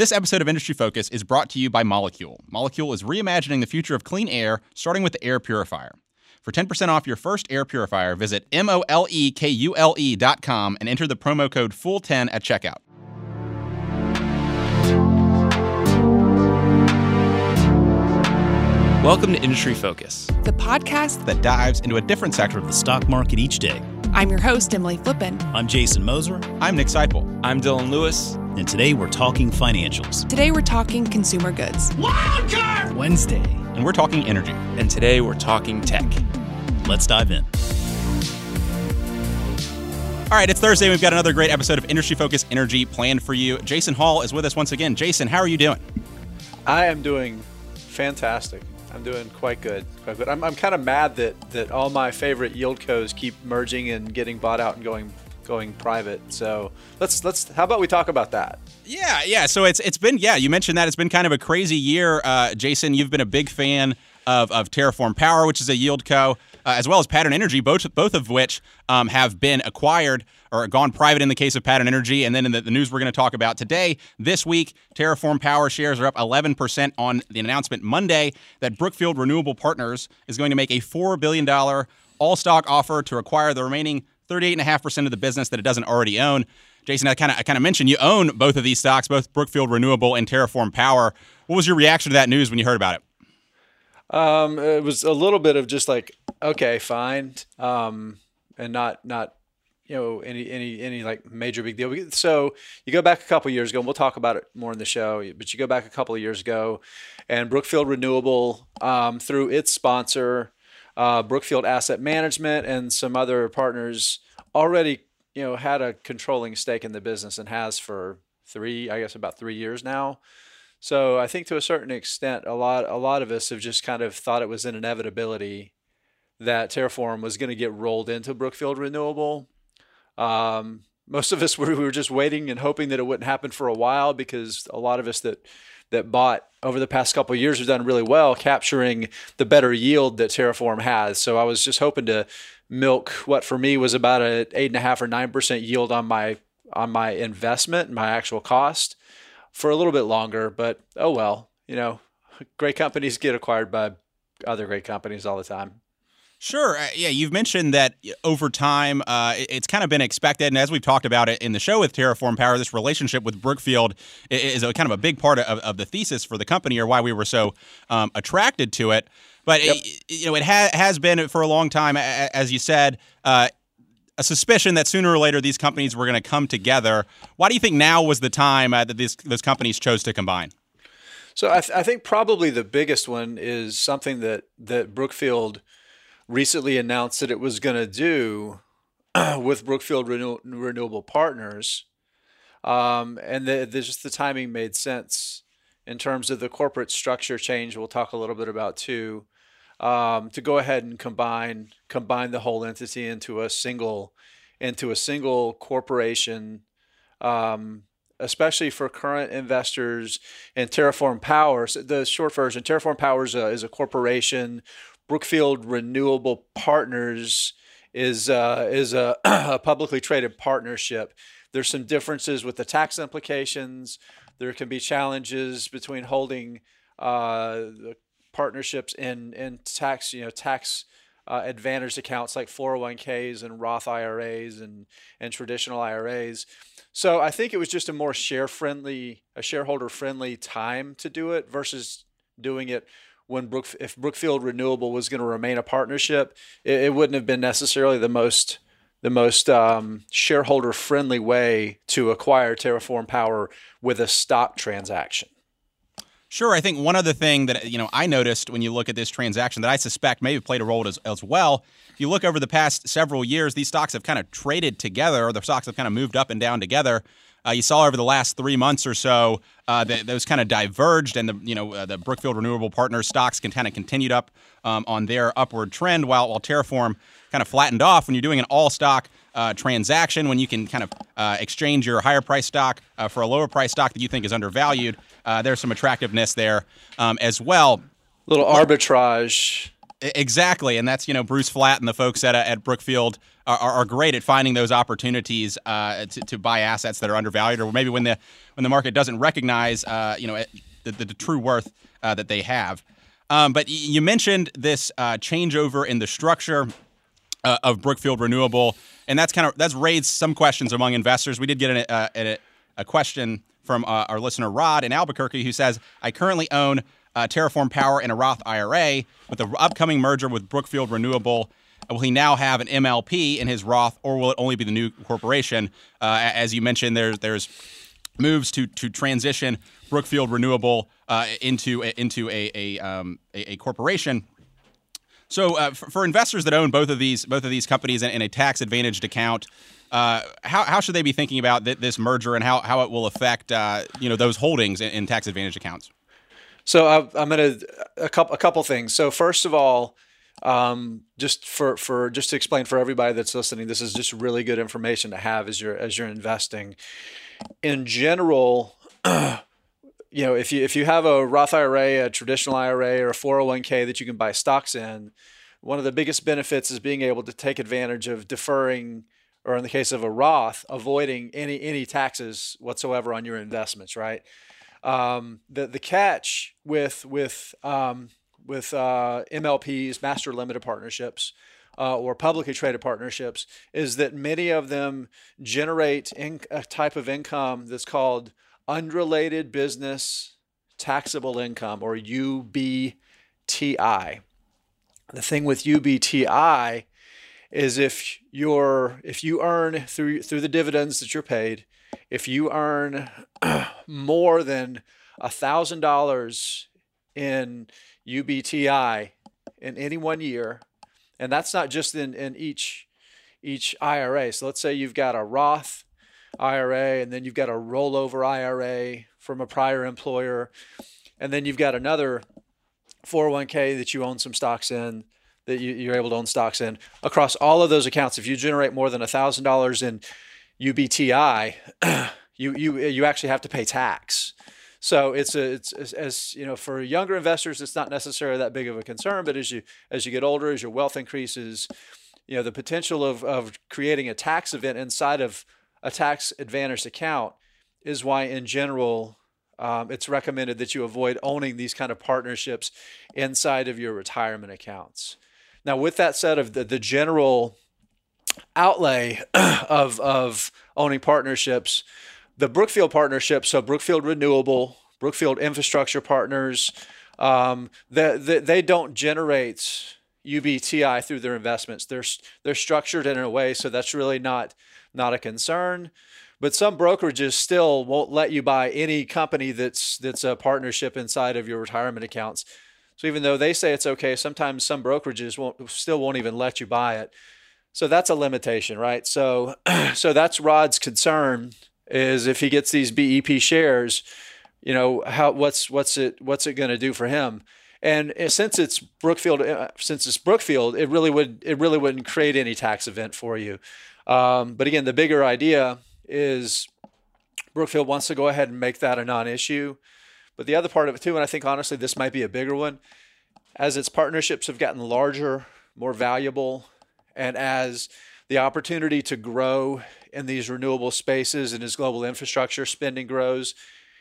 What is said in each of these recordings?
This episode of Industry Focus is brought to you by Molekule. Molekule is reimagining the future of clean air, starting with the air purifier. For 10% off your first air purifier, visit molekule.com and enter the promo code FULL10 at checkout. Welcome to Industry Focus, the podcast that dives into a different sector of the stock market each day. I'm your host, Emily Flippen. I'm Jason Moser. I'm Nick Sciple. I'm Dylan Lewis. And today we're talking financials. Today we're talking consumer goods. Wild Card Wednesday. And we're talking energy. And today we're talking tech. Let's dive in. All right, it's Thursday. We've got another great episode of Industry Focus Energy planned for you. Jason Hall is with us once again. Jason, how are you doing? I am doing fantastic. I'm doing quite good. I'm kind of mad that all my favorite yield cos keep merging and getting bought out and going private. So let's how about we talk about that? Yeah. So it's been you mentioned that it's been kind of a crazy year. Jason, you've been a big fan of Terraform Power, which is a yield co, as well as Pattern Energy, both of which have been acquired or gone private in the case of Pattern Energy. And then in the news we're going to talk about today, this week, Terraform Power shares are up 11% on the announcement Monday that Brookfield Renewable Partners is going to make a $4 billion all-stock offer to acquire the remaining 38.5% of the business that it doesn't already own. Jason, I kind of mentioned you own both of these stocks, both Brookfield Renewable and Terraform Power. What was your reaction to that news when you heard about it? It was a little bit of just like, okay, fine. And not, you know, any like major big deal. So you go back a couple of years ago, and we'll talk about it more in the show, but you go back a couple of years ago and Brookfield Renewable, through its sponsor, Brookfield Asset Management and some other partners already, you know, had a controlling stake in the business and has for about 3 years now. So I think to a certain extent, a lot of us have just kind of thought it was an inevitability that Terraform was going to get rolled into Brookfield Renewable. Most of us we were just waiting and hoping that it wouldn't happen for a while, because a lot of us that bought over the past couple of years have done really well capturing the better yield that Terraform has. So I was just hoping to milk what for me was about an 8.5 or 9% yield on my investment, my actual cost, for a little bit longer. But oh well, you know, great companies get acquired by other great companies all the time. Sure. Yeah, you've mentioned that over time, it's kind of been expected. And as we've talked about it in the show with Terraform Power, this relationship with Brookfield is kind of a big part of the thesis for the company, or why we were so attracted to it. But, yep, it has been for a long time, as you said, a suspicion that sooner or later these companies were going to come together. Why do you think now was the time that those companies chose to combine? So I think probably the biggest one is something that Brookfield recently announced that it was going to do with Brookfield Renewable Partners. And just the timing made sense in terms of the corporate structure change we'll talk a little bit about too. To go ahead and combine the whole entity into a single corporation, especially for current investors. And Terraform Power, the short version, Terraform Power is a corporation. Brookfield Renewable Partners is a publicly traded partnership. There's some differences with the tax implications. There can be challenges between holding the partnerships in tax, advantaged accounts like 401ks and Roth IRAs and traditional IRAs. So I think it was just a more shareholder friendly time to do it versus doing it when if Brookfield Renewable was going to remain a partnership. It wouldn't have been necessarily the most shareholder friendly way to acquire Terraform Power with a stock transaction. Sure. I think one other thing that, I noticed when you look at this transaction that I suspect maybe played a role as well, if you look over the past several years, these stocks have kind of traded together, or the stocks have kind of moved up and down together. You saw over the last 3 months or so that those kind of diverged, and the Brookfield Renewable Partners stocks can kind of continued up on their upward trend, while Terraform kind of flattened off. When you're doing an all-stock transaction, when you can kind of exchange your higher price stock for a lower price stock that you think is undervalued, there's some attractiveness there as well. Little arbitrage Exactly. And that's, you know, Bruce Flatt and the folks at Brookfield are great at finding those opportunities to buy assets that are undervalued, or maybe when the market doesn't recognize, the true worth that they have. But you mentioned this changeover in the structure of Brookfield Renewable, and that's raised some questions among investors. We did get a question from our listener Rod in Albuquerque, who says, "I currently own Terraform Power in a Roth IRA. With the upcoming merger with Brookfield Renewable, will he now have an MLP in his Roth, or will it only be the new corporation?" As you mentioned, there's moves to transition Brookfield Renewable into a corporation. So for investors that own both of these companies in a tax advantaged account, how should they be thinking about this merger and how it will affect those holdings in tax advantaged accounts? So I'm going to a couple things. So first of all, just to explain for everybody that's listening, this is just really good information to have as you're investing. In general, if you have a Roth IRA, a traditional IRA, or a 401k that you can buy stocks in, one of the biggest benefits is being able to take advantage of deferring, or in the case of a Roth, avoiding any taxes whatsoever on your investments, right? The catch with MLPs, master limited partnerships, or publicly traded partnerships, is that many of them generate a type of income that's called unrelated business taxable income, or UBTI. The thing with UBTI is if you earn through the dividends that you're paid, if you earn more than $1,000 in UBTI in any one year, and that's not just in each IRA. So let's say you've got a Roth IRA, and then you've got a rollover IRA from a prior employer, and then you've got another 401k that you own some stocks in, that you're able to own stocks in. Across all of those accounts, if you generate more than $1,000 in UBTI, you actually have to pay tax. So it's for younger investors, it's not necessarily that big of a concern. But as you get older, as your wealth increases, the potential of creating a tax event inside of a tax advantaged account is why, in general, it's recommended that you avoid owning these kind of partnerships inside of your retirement accounts. Now, with that said, of the general outlay of owning partnerships, the Brookfield partnership, so Brookfield Renewable, Brookfield Infrastructure Partners, they don't generate UBTI through their investments. They're structured in a way, so that's really not a concern. But some brokerages still won't let you buy any company that's a partnership inside of your retirement accounts. So even though they say it's okay, sometimes some brokerages won't even let you buy it. So that's a limitation, right? So that's Rod's concern, is if he gets these BEP shares, what's it going to do for him? And since it's Brookfield, it really wouldn't create any tax event for you. But again, the bigger idea is Brookfield wants to go ahead and make that a non-issue. But the other part of it too, and I think honestly this might be a bigger one, as its partnerships have gotten larger, more valuable, and as the opportunity to grow in these renewable spaces and as global infrastructure spending grows,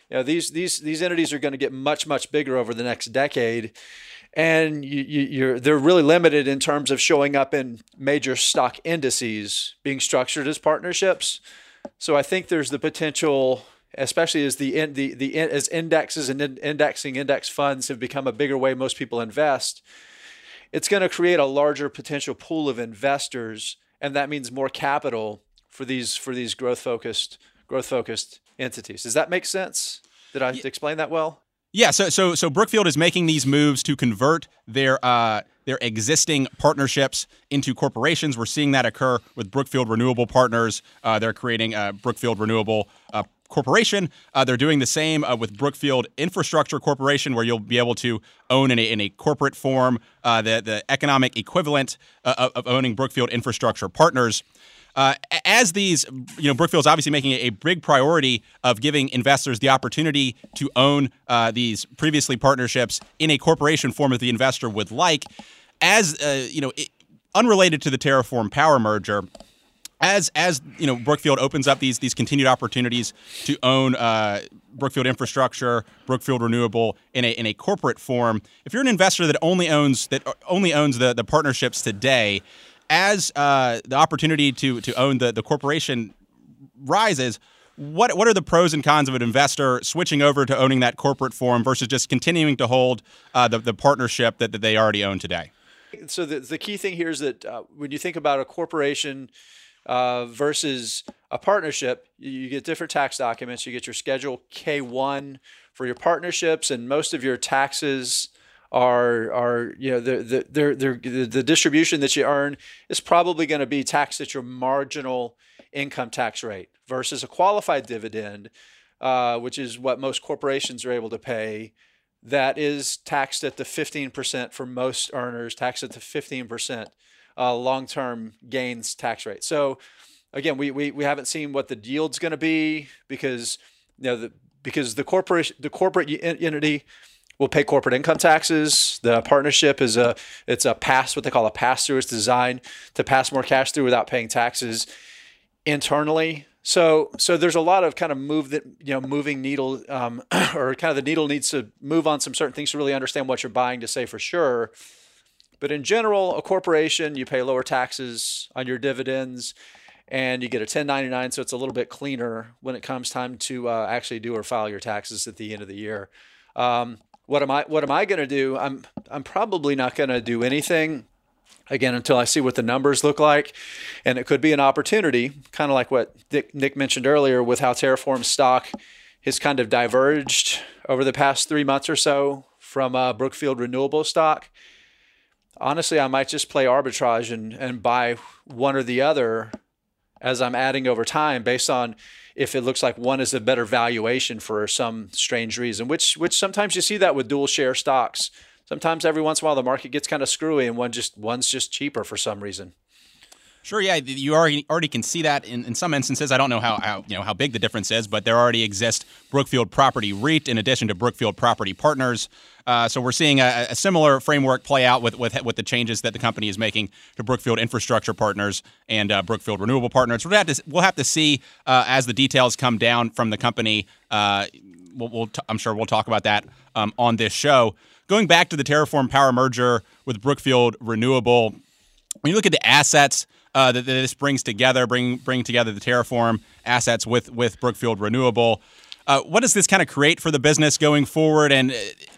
these entities are going to get much bigger over the next decade, and they're really limited in terms of showing up in major stock indices, being structured as partnerships. So I think there's the potential, especially as as indexes and index funds have become a bigger way most people invest. It's going to create a larger potential pool of investors, and that means more capital for these growth focused entities. Does that make sense? Did I explain that well? Yeah. So Brookfield is making these moves to convert their existing partnerships into corporations. We're seeing that occur with Brookfield Renewable Partners. They're creating a Brookfield Renewable Corporation. They're doing the same with Brookfield Infrastructure Corporation, where you'll be able to own in a corporate form the economic equivalent of owning Brookfield Infrastructure Partners. As these, Brookfield's obviously making a big priority of giving investors the opportunity to own these previously partnerships in a corporation form that the investor would like. as unrelated to the Terraform Power merger, as Brookfield opens up these continued opportunities to own Brookfield Infrastructure, Brookfield Renewable in a corporate form. If you're an investor that only owns the partnerships today, as the opportunity to own the corporation rises, what are the pros and cons of an investor switching over to owning that corporate form versus just continuing to hold the partnership that they already own today? So the key thing here is that when you think about a corporation versus a partnership, you get different tax documents. You get your Schedule K-1 for your partnerships, and most of your taxes are the distribution that you earn is probably going to be taxed at your marginal income tax rate versus a qualified dividend, which is what most corporations are able to pay. That is taxed at the 15% for most earners, taxed at the 15% long-term gains tax rate. So again, we haven't seen what the yield's going to be because the corporate entity will pay corporate income taxes. The partnership is what they call a pass-through. It's designed to pass more cash through without paying taxes internally. So there's a lot of kind of moving needle, or kind of the needle needs to move on some certain things to really understand what you're buying to say for sure. But in general, a corporation, you pay lower taxes on your dividends and you get a 1099. So it's a little bit cleaner when it comes time to actually do or file your taxes at the end of the year. What am I going to do? I'm probably not going to do anything. Again, until I see what the numbers look like. And it could be an opportunity, kind of like what Nick mentioned earlier with how Terraform stock has kind of diverged over the past 3 months or so from Brookfield Renewable stock. Honestly, I might just play arbitrage and buy one or the other as I'm adding over time based on if it looks like one is a better valuation for some strange reason, which sometimes you see that with dual share stocks. Sometimes every once in a while the market gets kind of screwy and one's just cheaper for some reason. Sure, yeah, you already can see that in some instances. I don't know how big the difference is, but there already exists Brookfield Property REIT in addition to Brookfield Property Partners. So we're seeing a similar framework play out with the changes that the company is making to Brookfield Infrastructure Partners and Brookfield Renewable Partners. We'll have to see as the details come down from the company. I'm sure we'll talk about that on this show. Going back to the Terraform Power merger with Brookfield Renewable, when you look at the assets that this brings together, bring together the Terraform assets with Brookfield Renewable, what does this kind of create for the business going forward? And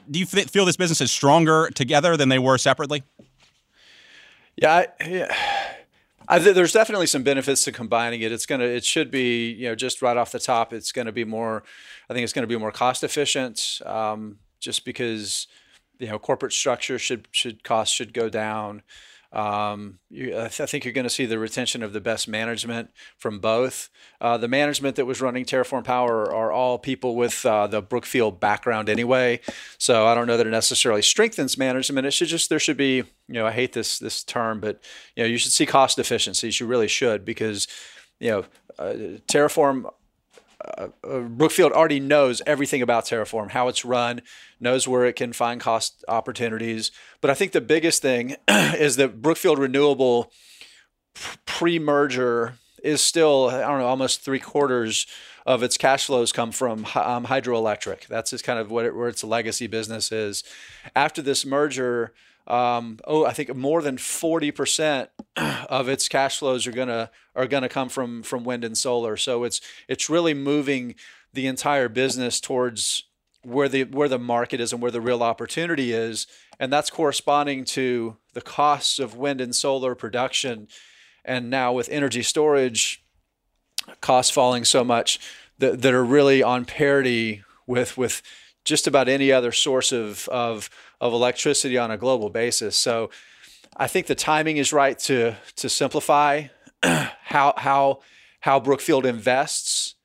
do you feel this business is stronger together than they were separately? There's definitely some benefits to combining it. It should be just right off the top. It's going to be more. I think it's going to be more cost efficient, just because corporate structure should go down. I think you're going to see the retention of the best management from both. The management that was running Terraform Power are all people with the Brookfield background anyway. So I don't know that it necessarily strengthens management. It should just, there should be, I hate this term, but you should see cost efficiencies. You really should, because Brookfield already knows everything about Terraform, how it's run, knows where it can find cost opportunities. But I think the biggest thing is that Brookfield Renewable pre-merger is still, almost 3/4 of its cash flows come from hydroelectric. That's just kind of where its legacy business is. After this merger, I think more than 40% of its cash flows are gonna come from wind and solar. So it's really moving the entire business towards where the market is and where the real opportunity is, and that's corresponding to the costs of wind and solar production. And now with energy storage costs falling so much that are really on parity with just about any other source of electricity on a global basis. So I think the timing is right to simplify how Brookfield invests.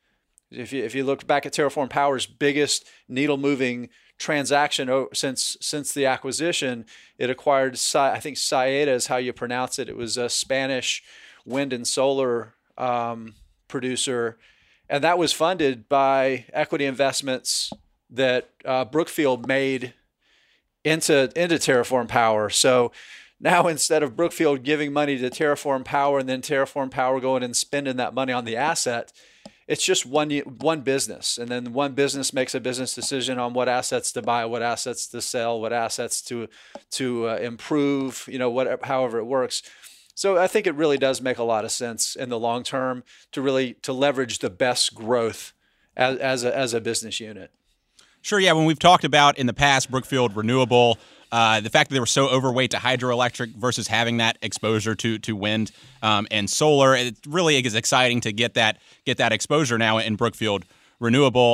If you look back at Terraform Power's biggest needle moving transaction since the acquisition, it acquired, I think Saeta is how you pronounce it. It was a Spanish wind and solar producer, and that was funded by equity investments that Brookfield made into Terraform Power. So Now, instead of Brookfield giving money to Terraform Power and then Terraform Power going and spending that money on the asset, it's just one business. And then one business makes a business decision on what assets to buy, what assets to sell, what assets to improve, you know, whatever, however it works. So I think it really does make a lot of sense in the long term to really leverage the best growth as a business unit. Sure, yeah. When we've talked about in the past, Brookfield Renewable, the fact that they were so overweight to hydroelectric versus having that exposure to wind and solar, it really is exciting to get that exposure now in Brookfield Renewable.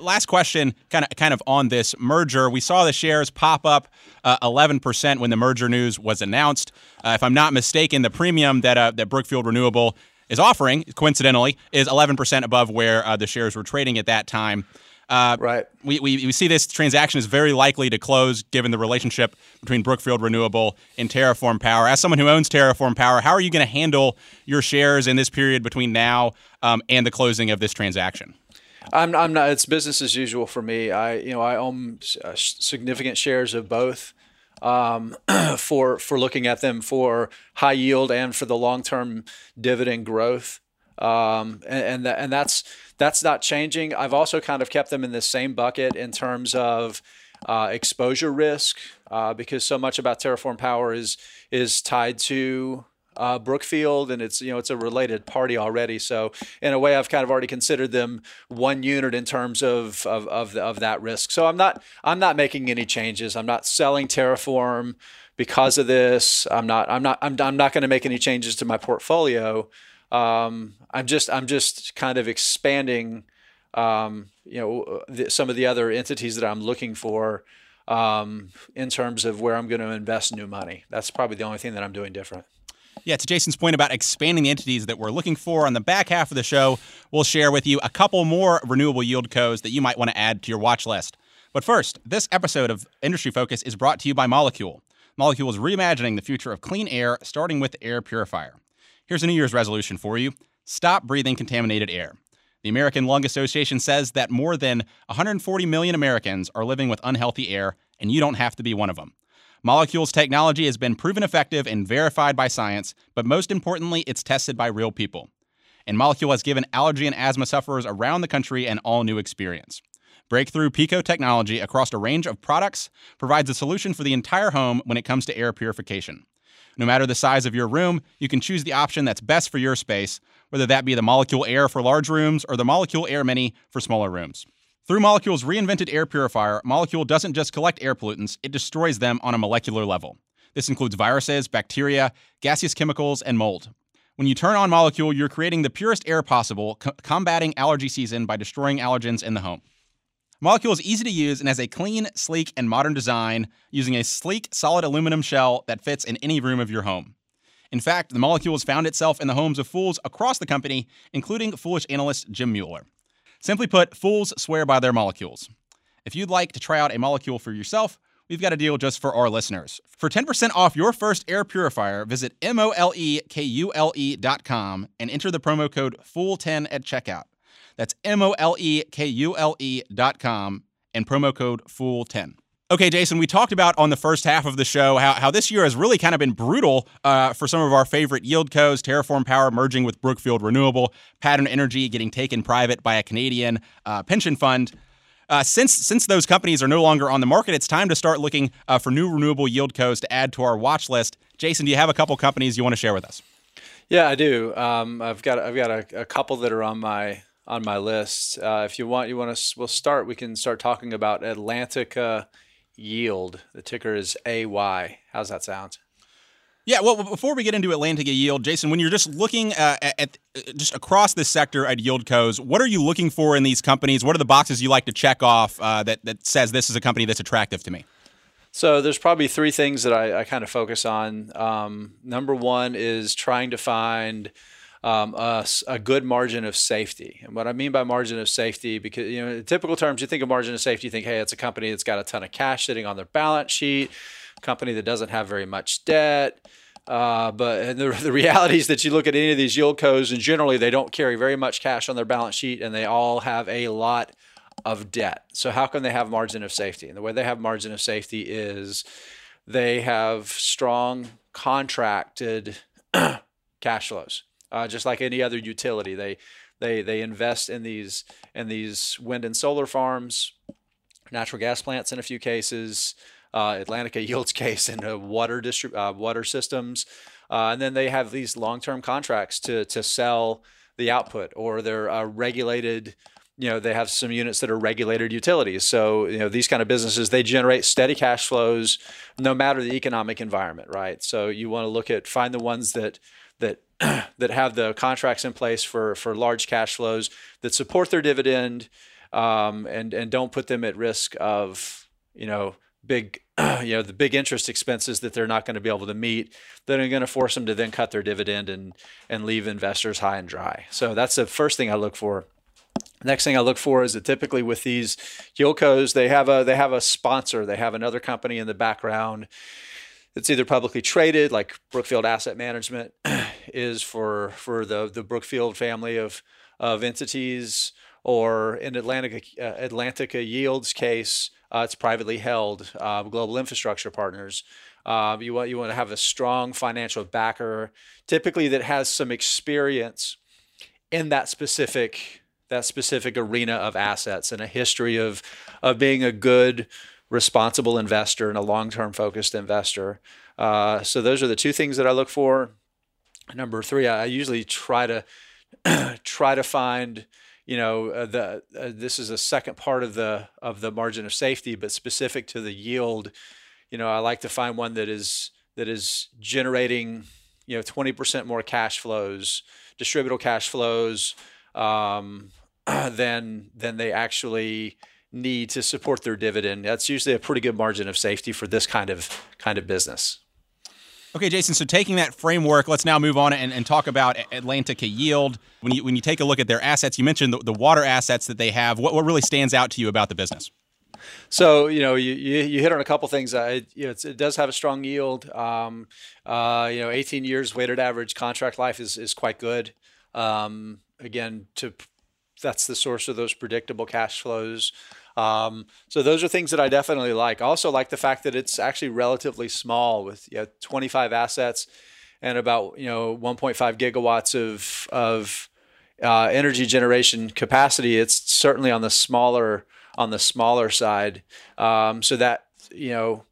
Last question, kind of on this merger. We saw the shares pop up 11% when the merger news was announced. If I'm not mistaken, the premium that Brookfield Renewable is offering, coincidentally, is 11% above where the shares were trading at that time. Right. We see this transaction is very likely to close given the relationship between Brookfield Renewable and Terraform Power. As someone who owns Terraform Power, how are you going to handle your shares in this period between now and the closing of this transaction? I'm not. It's business as usual for me. I own significant shares of both for looking at them for high yield and for the long-term dividend growth. And that's not changing. I've also kind of kept them in the same bucket in terms of exposure risk because so much about Terraform Power is tied to Brookfield, and it's a related party already. So in a way, I've kind of already considered them one unit in terms of that risk. So I'm not making any changes. I'm not selling Terraform because of this. I'm not going to make any changes to my portfolio. I'm just kind of expanding, some of the other entities that I'm looking for in terms of where I'm going to invest new money. That's probably the only thing that I'm doing different. Yeah, to Jason's point about expanding the entities that we're looking for, on the back half of the show, we'll share with you a couple more renewable yield codes that you might want to add to your watch list. But first, this episode of Industry Focus is brought to you by Molekule. Molekule is reimagining the future of clean air, starting with the air purifier. Here's a New Year's resolution for you. Stop breathing contaminated air. The American Lung Association says that more than 140 million Americans are living with unhealthy air, and you don't have to be one of them. Molekule's technology has been proven effective and verified by science, but most importantly, it's tested by real people. And Molekule has given allergy and asthma sufferers around the country an all-new experience. Breakthrough Pico technology across a range of products provides a solution for the entire home when it comes to air purification. No matter the size of your room, you can choose the option that's best for your space, whether that be the Molekule Air for large rooms or the Molekule Air Mini for smaller rooms. Through Molekule's reinvented air purifier, Molekule doesn't just collect air pollutants, it destroys them on a molecular level. This includes viruses, bacteria, gaseous chemicals, and mold. When you turn on Molekule, you're creating the purest air possible, combating allergy season by destroying allergens in the home. Molekule is easy to use and has a clean, sleek, and modern design using a sleek, solid aluminum shell that fits in any room of your home. In fact, the Molekule has found itself in the homes of fools across the company, including foolish analyst Jim Mueller. Simply put, fools swear by their molecules. If you'd like to try out a Molekule for yourself, we've got a deal just for our listeners. For 10% off your first air purifier, visit molekule.com and enter the promo code FOOL10 at checkout. That's molekule.com and promo code FOOL10. Okay, Jason, we talked about on the first half of the show how this year has really kind of been brutal for some of our favorite yield codes. Terraform Power merging with Brookfield Renewable, Pattern Energy getting taken private by a Canadian pension fund. Since those companies are no longer on the market, it's time to start looking for new renewable yield codes to add to our watch list. Jason, do you have a couple companies you want to share with us? Yeah, I do. I've got a couple that are on my list. If we can start talking about Atlantica Yield. The ticker is AY. How's that sound? Yeah, well, before we get into Atlantica Yield, Jason, when you're just looking at across this sector at yield cos, what are you looking for in these companies? What are the boxes you like to check off that says this is a company that's attractive to me? So there's probably three things that I kind of focus on. Number one is trying to find a good margin of safety. And what I mean by margin of safety, because in typical terms, you think of margin of safety, you think, hey, it's a company that's got a ton of cash sitting on their balance sheet, a company that doesn't have very much debt. But the reality is that you look at any of these yield cos and generally they don't carry very much cash on their balance sheet and they all have a lot of debt. So how can they have margin of safety? And the way they have margin of safety is They have strong contracted cash flows, just like any other utility. They invest in these wind and solar farms, natural gas plants in a few cases, Atlantica Yield's case, and water systems, and then they have these long-term contracts to sell the output, or they're regulated. You know, they have some units that are regulated utilities. So, you know, these kind of businesses, they generate steady cash flows no matter the economic environment, right? So you want to find the ones that have the contracts in place for large cash flows that support their dividend, and don't put them at risk of, you know, the big interest expenses that they're not going to be able to meet, that are going to force them to then cut their dividend and leave investors high and dry. So that's the first thing I look for. Next thing I look for is that typically with these yieldcos, they have a sponsor. They have another company in the background. It's either publicly traded, like Brookfield Asset Management is for the Brookfield family of entities, or in Atlantica Yield's case, it's privately held, Global Infrastructure Partners. You want to have a strong financial backer, typically that has some experience in that specific arena of assets, and a history of being a good, responsible investor and a long-term focused investor. So those are the two things that I look for. Number three, I usually try to find, you know, this is a second part of the margin of safety, but specific to the yield. You know, I like to find one that is generating, you know, 20% more cash flows, distributable cash flows, than they actually need to support their dividend. That's usually a pretty good margin of safety for this kind of business. Okay, Jason, so taking that framework, let's now move on and talk about Atlantica Yield. When you take a look at their assets, you mentioned the water assets that they have. What really stands out to you about the business? So, you know, you hit on a couple things. It does have a strong yield. 18 years weighted average contract life is quite good. Again, that's the source of those predictable cash flows. So those are things that I definitely like. I also like the fact that it's actually relatively small, with 25 assets and about 1.5 gigawatts of energy generation capacity. It's certainly on the smaller side. So that you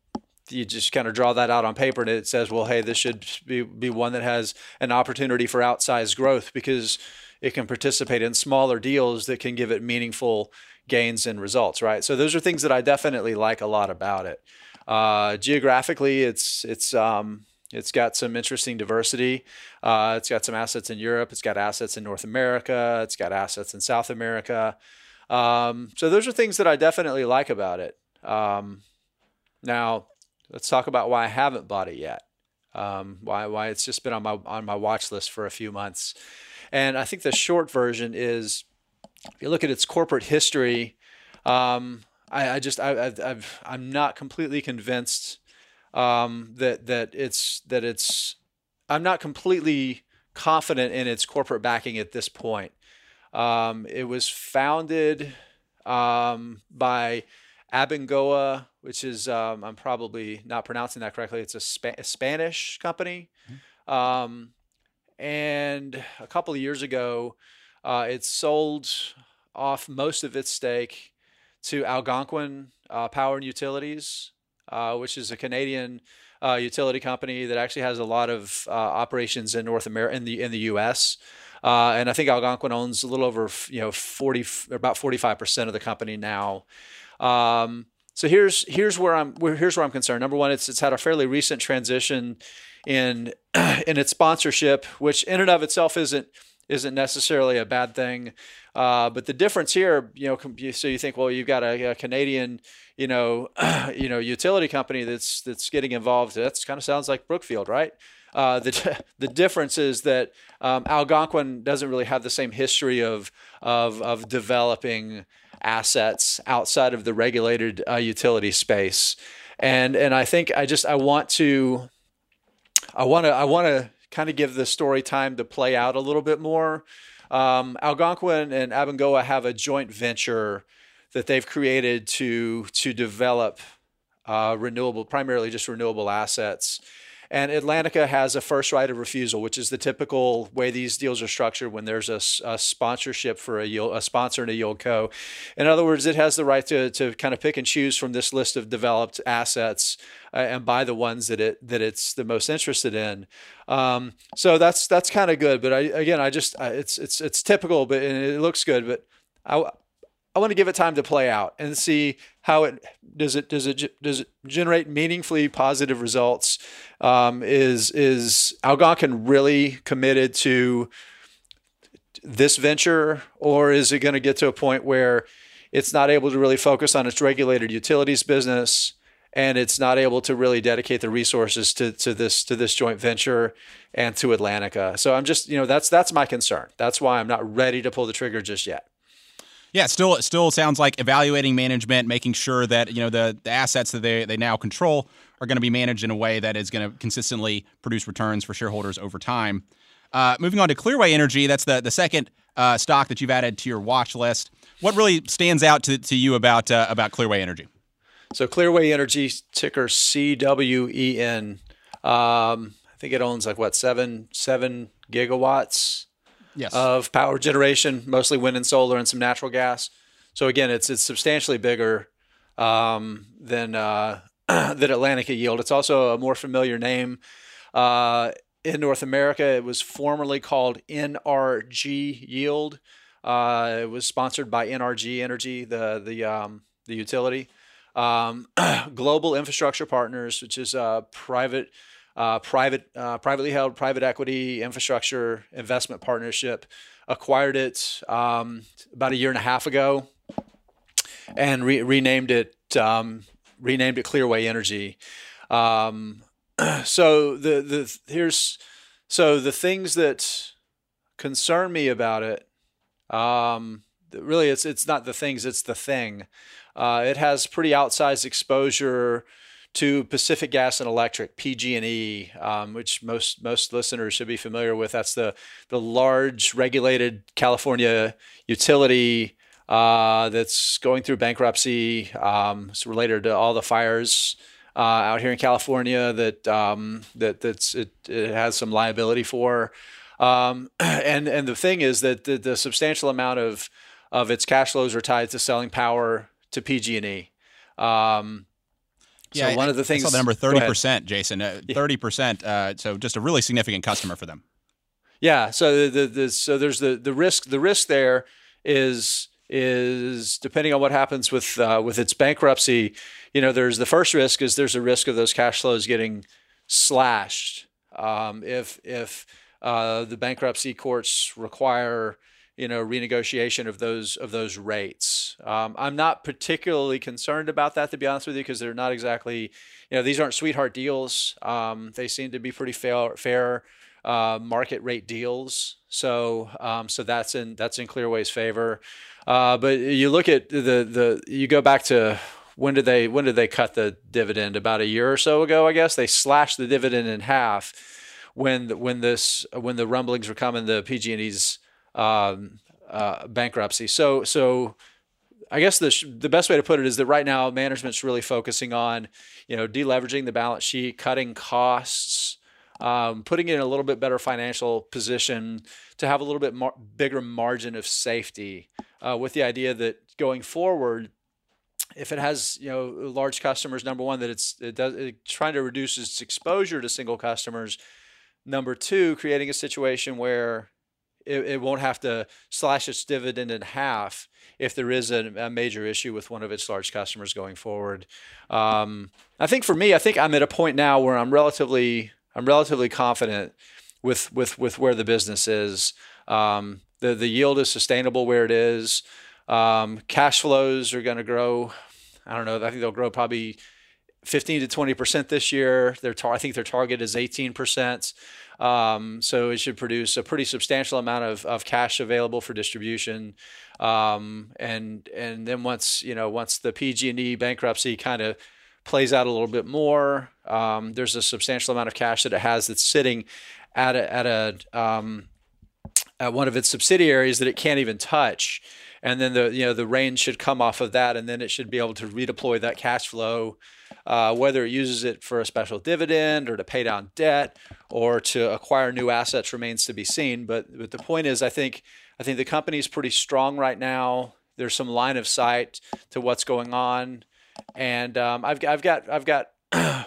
just kind of draw that out on paper, and it says, well, hey, this should be one that has an opportunity for outsized growth, because it can participate in smaller deals that can give it meaningful gains and results, right? So those are things that I definitely like a lot about it. Geographically, it's got some interesting diversity. It's got some assets in Europe. It's got assets in North America. It's got assets in South America. So those are things that I definitely like about it. Now, let's talk about why I haven't bought it yet. Why it's just been on my watch list for a few months. And I think the short version is, if you look at its corporate history, I'm not completely convinced I'm not completely confident in its corporate backing at this point. It was founded by Abengoa, which is, I'm probably not pronouncing that correctly. It's a Spanish company. And a couple of years ago, it sold off most of its stake to Algonquin Power and Utilities, which is a Canadian utility company that actually has a lot of operations in North America, in the U.S., and I think Algonquin owns a little over, about 45% of the company now. So here's where I'm concerned. Number one, it's had a fairly recent transition in its sponsorship, which in and of itself isn't necessarily a bad thing. But the difference here, so you think, well, you've got a Canadian, utility company that's getting involved. That kind of sounds like Brookfield, right? The difference is that Algonquin doesn't really have the same history of developing assets outside of the regulated utility space, and I think I want to kind of give the story time to play out a little bit more. Algonquin and Abengoa have a joint venture that they've created to develop renewable, primarily just renewable assets. And Atlantica has a first right of refusal, which is the typical way these deals are structured when there's a sponsorship for a sponsor and a yield co. In other words, it has the right to kind of pick and choose from this list of developed assets and buy the ones that it's the most interested in. So that's kind of good. But it's typical, but and it looks good. But I want to give it time to play out and see how does it generate meaningfully positive results. Is Algonquin really committed to this venture, or is it going to get to a point where it's not able to really focus on its regulated utilities business and it's not able to really dedicate the resources to this joint venture and to Atlantica? So I'm just, that's my concern. That's why I'm not ready to pull the trigger just yet. Yeah, it still sounds like evaluating management, making sure that the assets that they now control are going to be managed in a way that is going to consistently produce returns for shareholders over time. Moving on to Clearway Energy, that's the second stock that you've added to your watch list. What really stands out to you about Clearway Energy? So Clearway Energy, ticker CWEN. I think it owns like what, seven gigawatts. Yes. Of power generation, mostly wind and solar and some natural gas. So again, it's substantially bigger than Atlantica Yield. It's also a more familiar name in North America. It was formerly called NRG Yield. It was sponsored by NRG Energy, the utility. Global Infrastructure Partners, which is a privately held private equity infrastructure investment partnership, acquired it about a year and a half ago, and renamed it Clearway Energy. So the things that concern me about it, really it's not the things, it's the thing. It has pretty outsized exposure to Pacific Gas and Electric, PG&E, which most listeners should be familiar with. That's the large regulated California utility that's going through bankruptcy. It's related to all the fires out here in California that it has some liability for. And the thing is that the substantial amount of its cash flows are tied to selling power to PG&E. So yeah, one of the things, I saw the number 30%, Jason, 30%. So just a really significant customer for them. Yeah. So so there's the risk. The risk there is depending on what happens with its bankruptcy. There's the first risk is there's a risk of those cash flows getting slashed if the bankruptcy courts require renegotiation of those rates. I'm not particularly concerned about that, to be honest with you, because they're not exactly, these aren't sweetheart deals. They seem to be pretty fair market rate deals. So that's in Clearway's favor. But you look at you go back to when did they cut the dividend? About a year or so ago, I guess. They slashed the dividend in half when the rumblings were coming to PG&E's bankruptcy. So I guess the best way to put it is that right now management's really focusing on, deleveraging the balance sheet, cutting costs, putting it in a little bit better financial position to have a little bit bigger margin of safety, with the idea that going forward, if it has, large customers, number one, that it's trying to reduce its exposure to single customers. Number two, creating a situation where it won't have to slash its dividend in half if there is a major issue with one of its large customers going forward. I think I'm at a point now where I'm relatively confident with where the business is. The yield is sustainable where it is. Cash flows are going to grow. I don't know. I think they'll grow probably 15 to 20% this year. I think their target is 18%. So it should produce a pretty substantial amount of cash available for distribution. And then once the PG&E bankruptcy kind of plays out a little bit more, there's a substantial amount of cash that it has that's sitting at one of its subsidiaries that it can't even touch. and then the the range should come off of that, and then it should be able to redeploy that cash flow, whether it uses it for a special dividend or to pay down debt or to acquire new assets remains to be seen. But the point is, I think the company is pretty strong right now. There's some line of sight to what's going on, and I've got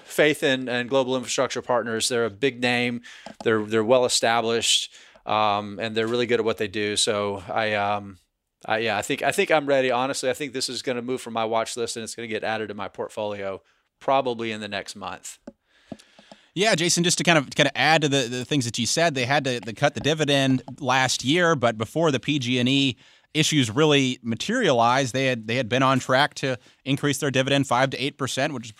faith in Global Infrastructure Partners. They're a big name. They're well established, and they're really good at what they do. So I think I'm ready. Honestly, I think this is going to move from my watch list, and it's going to get added to my portfolio probably in the next month. Yeah, Jason, just to kind of add to the things that you said, they had to cut the dividend last year, but before the PG&E issues really materialized, they had been on track to increase their dividend 5 to 8%, which is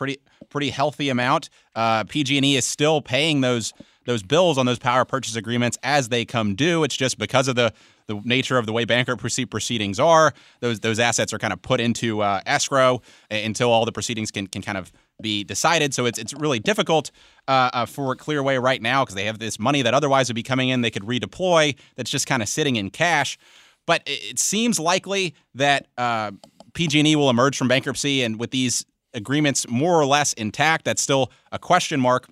pretty healthy amount. PG&E is still paying those bills on those power purchase agreements as they come due. It's just because of the nature of the way bankruptcy proceedings are, those assets are kind of put into escrow until all the proceedings can kind of be decided. So it's really difficult for Clearway right now because they have this money that otherwise would be coming in they could redeploy that's just kind of sitting in cash. But it seems likely that PG&E will emerge from bankruptcy and with these agreements more or less intact. That's still a question mark.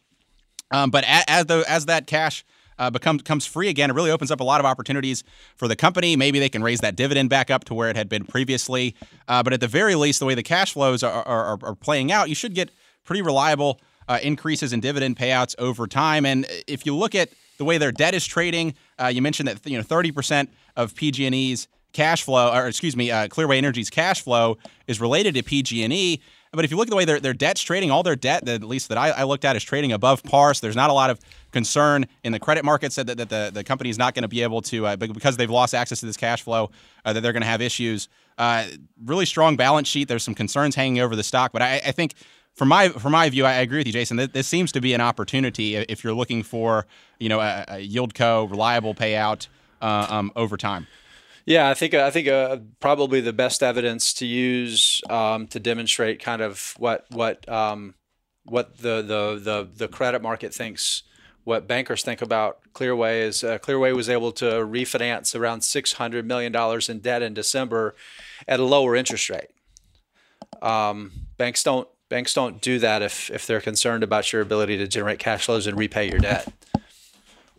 But as that cash comes free again, it really opens up a lot of opportunities for the company. Maybe they can raise that dividend back up to where it had been previously. But at the very least, the way the cash flows are playing out, you should get pretty reliable increases in dividend payouts over time. And if you look at the way their debt is trading, you mentioned that 30% of PG&E's cash flow, or excuse me, Clearway Energy's cash flow is related to PG&E. But if you look at the way their debt's trading, all their debt, at least that I looked at, is trading above par. So there's not a lot of concern in the credit markets that the company is not going to be able to, because they've lost access to this cash flow, that they're going to have issues. Really strong balance sheet. There's some concerns hanging over the stock. But I think from my view, I agree with you, Jason. This seems to be an opportunity if you're looking for a yield co, reliable payout over time. Yeah, I think probably the best evidence to use to demonstrate kind of what the credit market thinks, what bankers think about Clearway is Clearway was able to refinance around $600 million in debt in December at a lower interest rate. Banks don't do that if they're concerned about your ability to generate cash flows and repay your debt.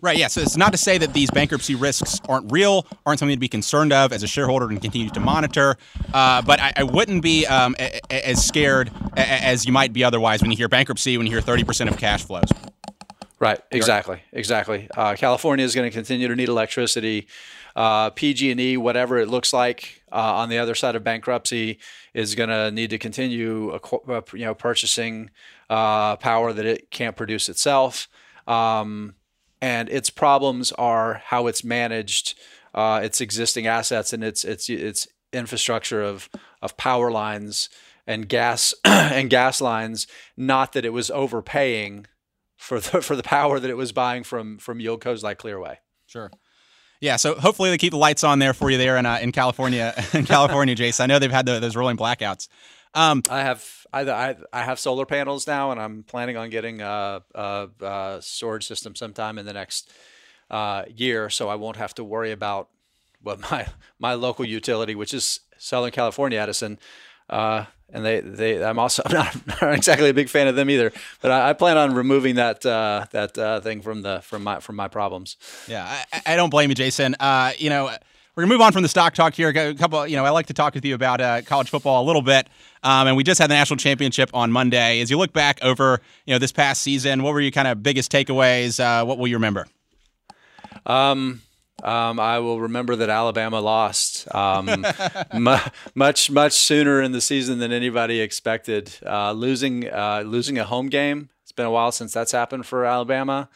Right, yeah. So it's not to say that these bankruptcy risks aren't real, aren't something to be concerned of as a shareholder and continue to monitor. But I wouldn't be as scared as you might be otherwise when you hear bankruptcy, when you hear 30% of cash flows. Right, exactly. California is going to continue to need electricity. PG&E, whatever it looks like on the other side of bankruptcy, is going to need to continue purchasing power that it can't produce itself. And its problems are how it's managed its existing assets and its infrastructure of power lines and gas and gas lines. Not that it was overpaying for the power that it was buying from yieldcos like Clearway. Sure. Yeah, so hopefully they keep the lights on there for you there in California, Jason. I know they've had those rolling blackouts. I have solar panels now, and I'm planning on getting a storage system sometime in the next year, so I won't have to worry about what my local utility, which is Southern California Edison, and I'm not exactly a big fan of them either, but I plan on removing that thing from my problems. Yeah, I don't blame you, Jason. We're gonna move on from the stock talk here. A couple, I like to talk with you about college football a little bit, and we just had the national championship on Monday. As you look back over, this past season, what were your kind of biggest takeaways? What will you remember? I will remember that Alabama lost much sooner in the season than anybody expected. Losing a home game. It's been a while since that's happened for Alabama.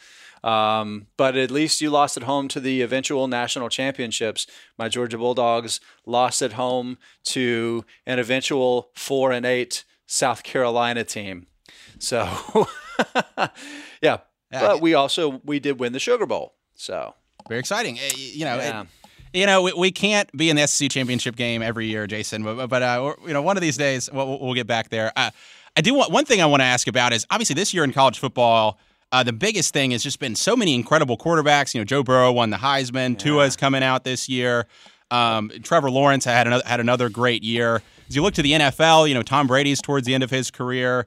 But at least you lost at home to the eventual national championships. My Georgia Bulldogs lost at home to an eventual 4-8 South Carolina team. So, yeah. But we did win the Sugar Bowl. So very exciting. Yeah. We can't be in the SEC championship game every year, Jason. But one of these days we'll get back there. One thing I want to ask about is obviously this year in college football. The biggest thing has just been so many incredible quarterbacks. Joe Burrow won the Heisman. Yeah. Tua is coming out this year. Trevor Lawrence had another great year. As you look to the NFL, you know, Tom Brady's towards the end of his career.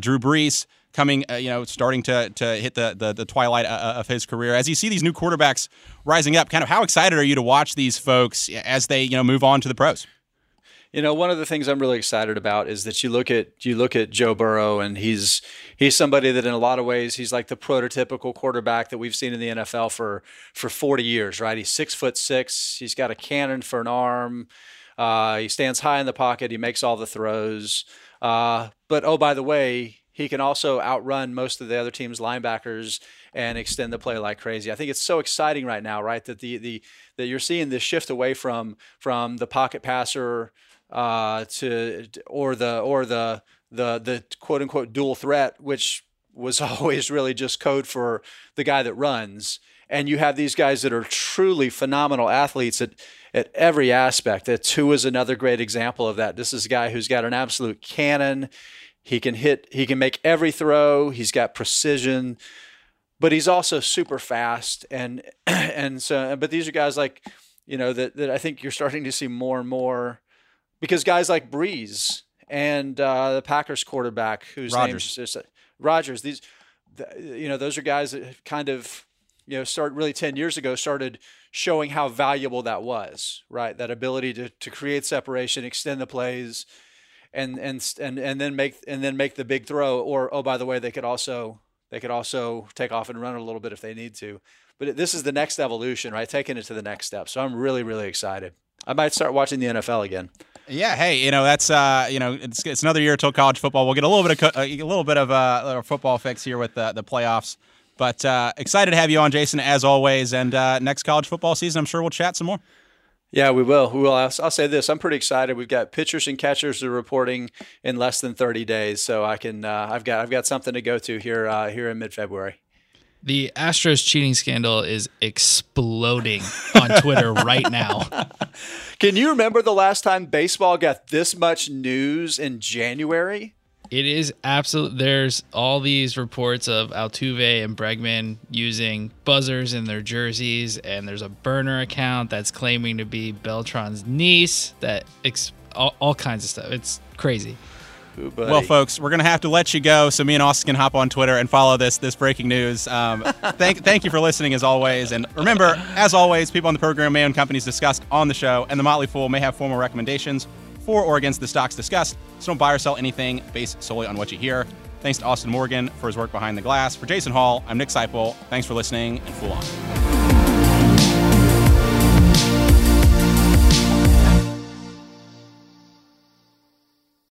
Drew Brees coming, starting to hit the twilight of his career. As you see these new quarterbacks rising up, kind of how excited are you to watch these folks as they, move on to the pros? You know, one of the things I'm really excited about is that you look at Joe Burrow, and he's somebody that in a lot of ways he's like the prototypical quarterback that we've seen in the NFL for 40 years, right? He's 6'6", he's got a cannon for an arm, he stands high in the pocket, he makes all the throws, but oh, by the way, he can also outrun most of the other team's linebackers and extend the play like crazy. I think it's so exciting right now, right, that that you're seeing this shift away from the pocket passer to the quote unquote dual threat, which was always really just code for the guy that runs. And you have these guys that are truly phenomenal athletes at every aspect. Tua is another great example of that. This is a guy who's got an absolute cannon. He can hit, he can make every throw. He's got precision, but he's also super fast. And so, but these are guys like, that I think you're starting to see more and more, because guys like Brees and the Packers quarterback, whose name is Rodgers, those are guys that kind of, start really 10 years ago started showing how valuable that was, right? That ability to create separation, extend the plays, and then make the big throw. Or, oh, by the way, they could also take off and run a little bit if they need to. But this is the next evolution, right? Taking it to the next step. So I'm really, really excited. I might start watching the NFL again. Yeah, hey, that's it's another year until college football. We'll get a little bit of a football fix here with the playoffs. But excited to have you on, Jason, as always. And next college football season, I'm sure we'll chat some more. Yeah, we will. We will. I'll say this: I'm pretty excited. We've got pitchers and catchers that are reporting in less than 30 days, so I can. I've got something to go to here in mid-February. The Astros cheating scandal is exploding on Twitter right now. Can you remember the last time baseball got this much news in January? It is absolute. There's all these reports of Altuve and Bregman using buzzers in their jerseys, and there's a burner account that's claiming to be Beltran's niece. That all kinds of stuff. It's crazy. Ooh, well, folks, we're going to have to let you go so me and Austin can hop on Twitter and follow this breaking news. Thank you for listening, as always. And remember, as always, people on the program may own companies discussed on the show, and The Motley Fool may have formal recommendations for or against the stocks discussed. So don't buy or sell anything based solely on what you hear. Thanks to Austin Morgan for his work behind the glass. For Jason Hall, I'm Nick Sciple. Thanks for listening, and Fool On.